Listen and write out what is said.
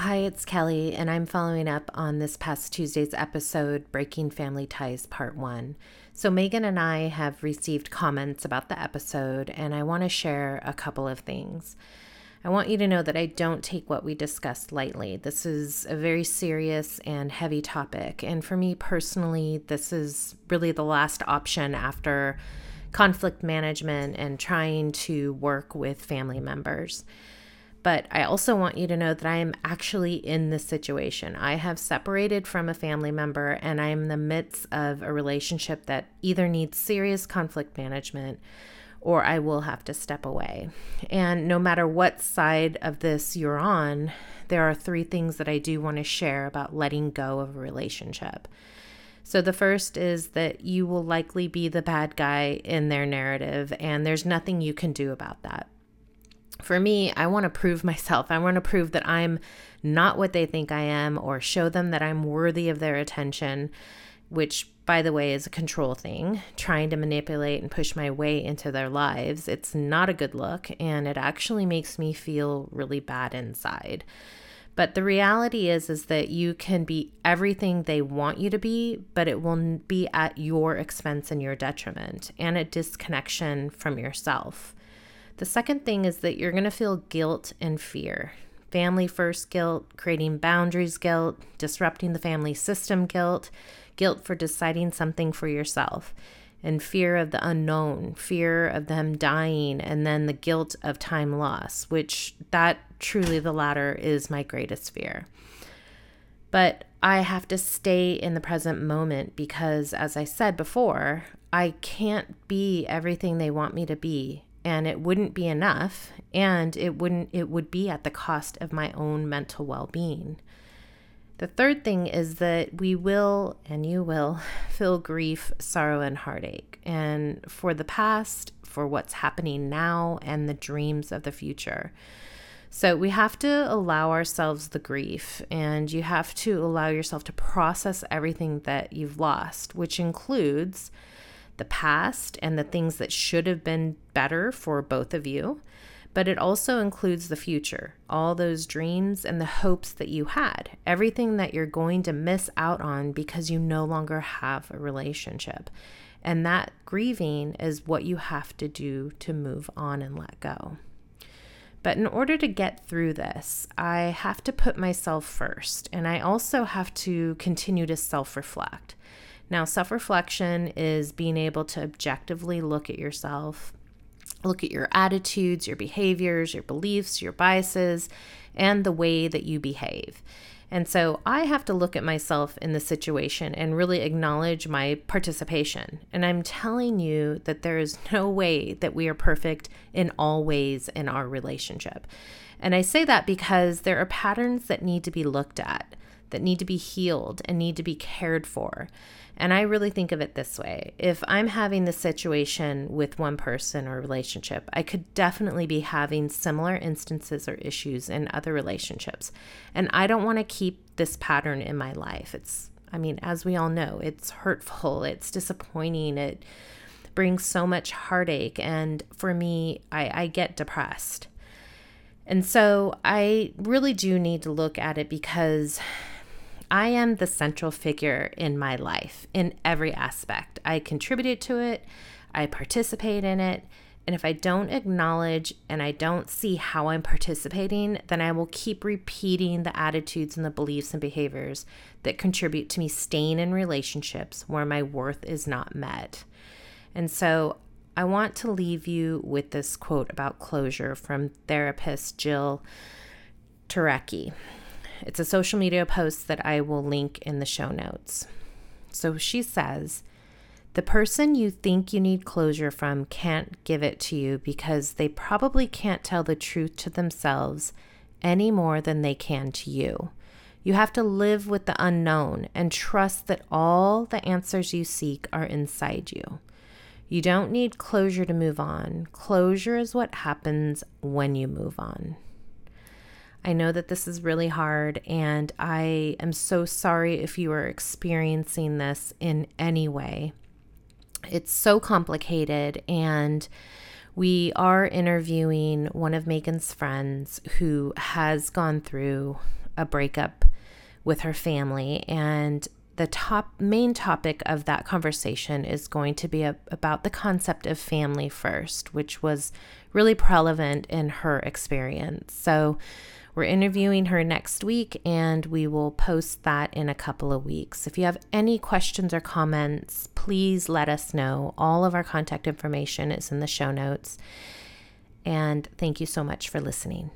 Hi, it's Kelly, and I'm following up on this past Tuesday's episode, Breaking Family Ties, Part 1. So Megan and I have received comments about the episode, and I want to share a couple of things. I want you to know that I don't take what we discussed lightly. This is a very serious and heavy topic, and for me personally, this is really the last option after conflict management and trying to work with family members. But I also want you to know that I am actually in this situation. I have separated from a family member, and I am in the midst of a relationship that either needs serious conflict management or I will have to step away. And no matter what side of this you're on, there are three things that I do want to share about letting go of a relationship. So the first is that you will likely be the bad guy in their narrative, and there's nothing you can do about that. For me, I want to prove myself. I want to prove that I'm not what they think I am, or show them that I'm worthy of their attention, which, by the way, is a control thing, trying to manipulate and push my way into their lives. It's not a good look, and it actually makes me feel really bad inside. But the reality is that you can be everything they want you to be, but it will be at your expense and your detriment, and a disconnection from yourself. The second thing is that you're going to feel guilt and fear. Family first guilt, creating boundaries guilt, disrupting the family system guilt, guilt for deciding something for yourself, and fear of the unknown, fear of them dying, and then the guilt of time loss, which that truly the latter is my greatest fear. But I have to stay in the present moment because, as I said before, I can't be everything they want me to be. And it wouldn't be enough, and it would be at the cost of my own mental well-being. The third thing is that we will, and you will, feel grief, sorrow, and heartache, and for the past, for what's happening now, and the dreams of the future. So we have to allow ourselves the grief, and you have to allow yourself to process everything that you've lost, which includes the past and the things that should have been better for both of you, but it also includes the future, all those dreams and the hopes that you had, everything that you're going to miss out on because you no longer have a relationship. And that grieving is what you have to do to move on and let go. But in order to get through this, I have to put myself first, and I also have to continue to self-reflect. Now, self-reflection is being able to objectively look at yourself, look at your attitudes, your behaviors, your beliefs, your biases, and the way that you behave. And so I have to look at myself in the situation and really acknowledge my participation. And I'm telling you that there is no way that we are perfect in all ways in our relationship. And I say that because there are patterns that need to be looked at, that need to be healed and need to be cared for. And I really think of it this way. If I'm having this situation with one person or relationship, I could definitely be having similar instances or issues in other relationships. And I don't want to keep this pattern in my life. As we all know, it's hurtful, it's disappointing, it brings so much heartache. And for me, I get depressed. And so I really do need to look at it because I am the central figure in my life in every aspect. I contributed to it, I participate in it, and if I don't acknowledge and I don't see how I'm participating, then I will keep repeating the attitudes and the beliefs and behaviors that contribute to me staying in relationships where my worth is not met. And so I want to leave you with this quote about closure from therapist Jillian Turecki. It's a social media post that I will link in the show notes. So she says, "The person you think you need closure from can't give it to you because they probably can't tell the truth to themselves any more than they can to you. You have to live with the unknown and trust that all the answers you seek are inside you. You don't need closure to move on. Closure is what happens when you move on." I know that this is really hard, and I am so sorry if you are experiencing this in any way. It's so complicated, and we are interviewing one of Megan's friends who has gone through a breakup with her family, and the main topic of that conversation is going to be about the concept of family first, which was really prevalent in her experience. So we're interviewing her next week, and we will post that in a couple of weeks. If you have any questions or comments, please let us know. All of our contact information is in the show notes. And thank you so much for listening.